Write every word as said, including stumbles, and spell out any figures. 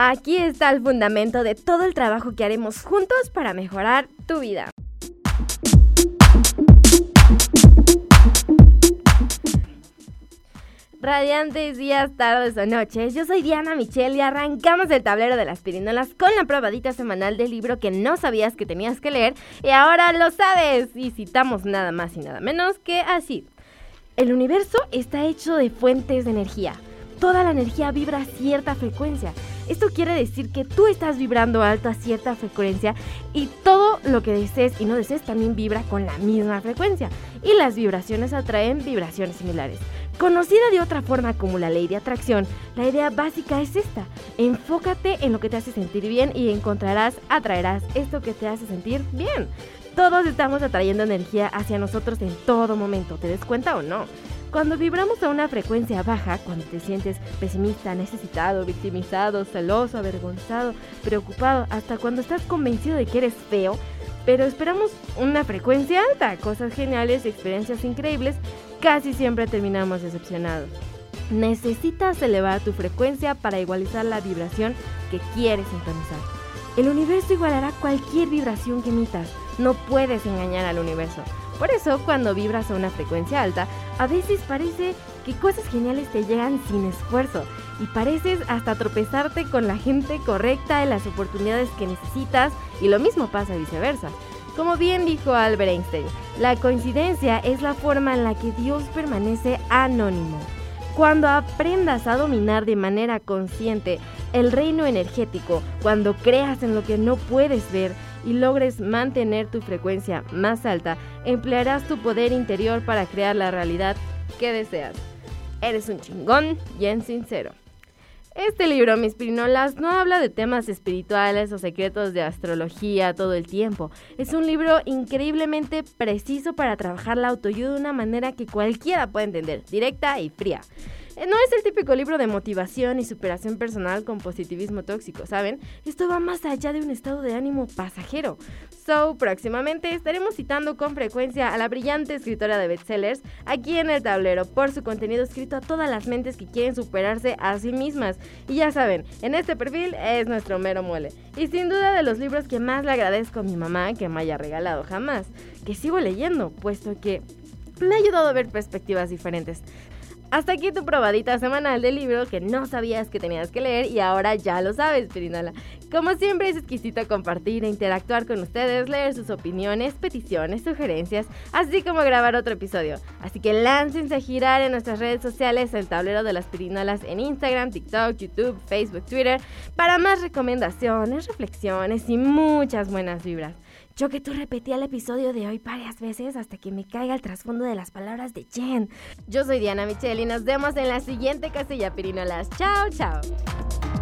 Aquí está el fundamento de todo el trabajo que haremos juntos para mejorar tu vida. Radiantes días, tardes o noches, yo soy Diana Michelle y arrancamos el tablero de las pirinolas con la probadita semanal del libro que no sabías que tenías que leer y ahora lo sabes. Y citamos nada más y nada menos que así: el universo está hecho de fuentes de energía. Toda la energía vibra a cierta frecuencia. Esto quiere decir que tú estás vibrando alto a cierta frecuencia y todo lo que desees y no desees también vibra con la misma frecuencia. Y las vibraciones atraen vibraciones similares. Conocida de otra forma como la ley de atracción, la idea básica es esta: enfócate en lo que te hace sentir bien y encontrarás, atraerás esto que te hace sentir bien. Todos estamos atrayendo energía hacia nosotros en todo momento, ¿te des cuenta o no? Cuando vibramos a una frecuencia baja, cuando te sientes pesimista, necesitado, victimizado, celoso, avergonzado, preocupado, hasta cuando estás convencido de que eres feo, pero esperamos una frecuencia alta, cosas geniales, experiencias increíbles, casi siempre terminamos decepcionados. Necesitas elevar tu frecuencia para igualizar la vibración que quieres sintonizar. El universo igualará cualquier vibración que emitas. No puedes engañar al universo. Por eso, cuando vibras a una frecuencia alta, a veces parece que cosas geniales te llegan sin esfuerzo y pareces hasta tropezarte con la gente correcta y las oportunidades que necesitas, y lo mismo pasa viceversa. Como bien dijo Albert Einstein, la coincidencia es la forma en la que Dios permanece anónimo. Cuando aprendas a dominar de manera consciente el reino energético, cuando creas en lo que no puedes ver y logres mantener tu frecuencia más alta, emplearás tu poder interior para crear la realidad que deseas. Eres un chingón, Jen Sincero. Este libro, mis pirinolas, no habla de temas espirituales o secretos de astrología todo el tiempo. Es un libro increíblemente preciso para trabajar la autoayuda de una manera que cualquiera puede entender, directa y fría. No es el típico libro de motivación y superación personal con positivismo tóxico, ¿saben? Esto va más allá de un estado de ánimo pasajero. So, próximamente estaremos citando con frecuencia a la brillante escritora de bestsellers aquí en el tablero por su contenido escrito a todas las mentes que quieren superarse a sí mismas. Y ya saben, en este perfil es nuestro mero mole. Y sin duda de los libros que más le agradezco a mi mamá que me haya regalado jamás, que sigo leyendo, puesto que me ha ayudado a ver perspectivas diferentes. Hasta aquí tu probadita semanal del libro que no sabías que tenías que leer y ahora ya lo sabes, pirinola. Como siempre es exquisito compartir e interactuar con ustedes, leer sus opiniones, peticiones, sugerencias, así como grabar otro episodio. Así que láncense a girar en nuestras redes sociales, el tablero de las pirinolas en Instagram, TikTok, YouTube, Facebook, Twitter, para más recomendaciones, reflexiones y muchas buenas vibras. Yo que tú repetía el episodio de hoy varias veces hasta que me caiga el trasfondo de las palabras de Jen. Yo soy Diana Michelle y nos vemos en la siguiente casilla, pirinolas. Chao, chao.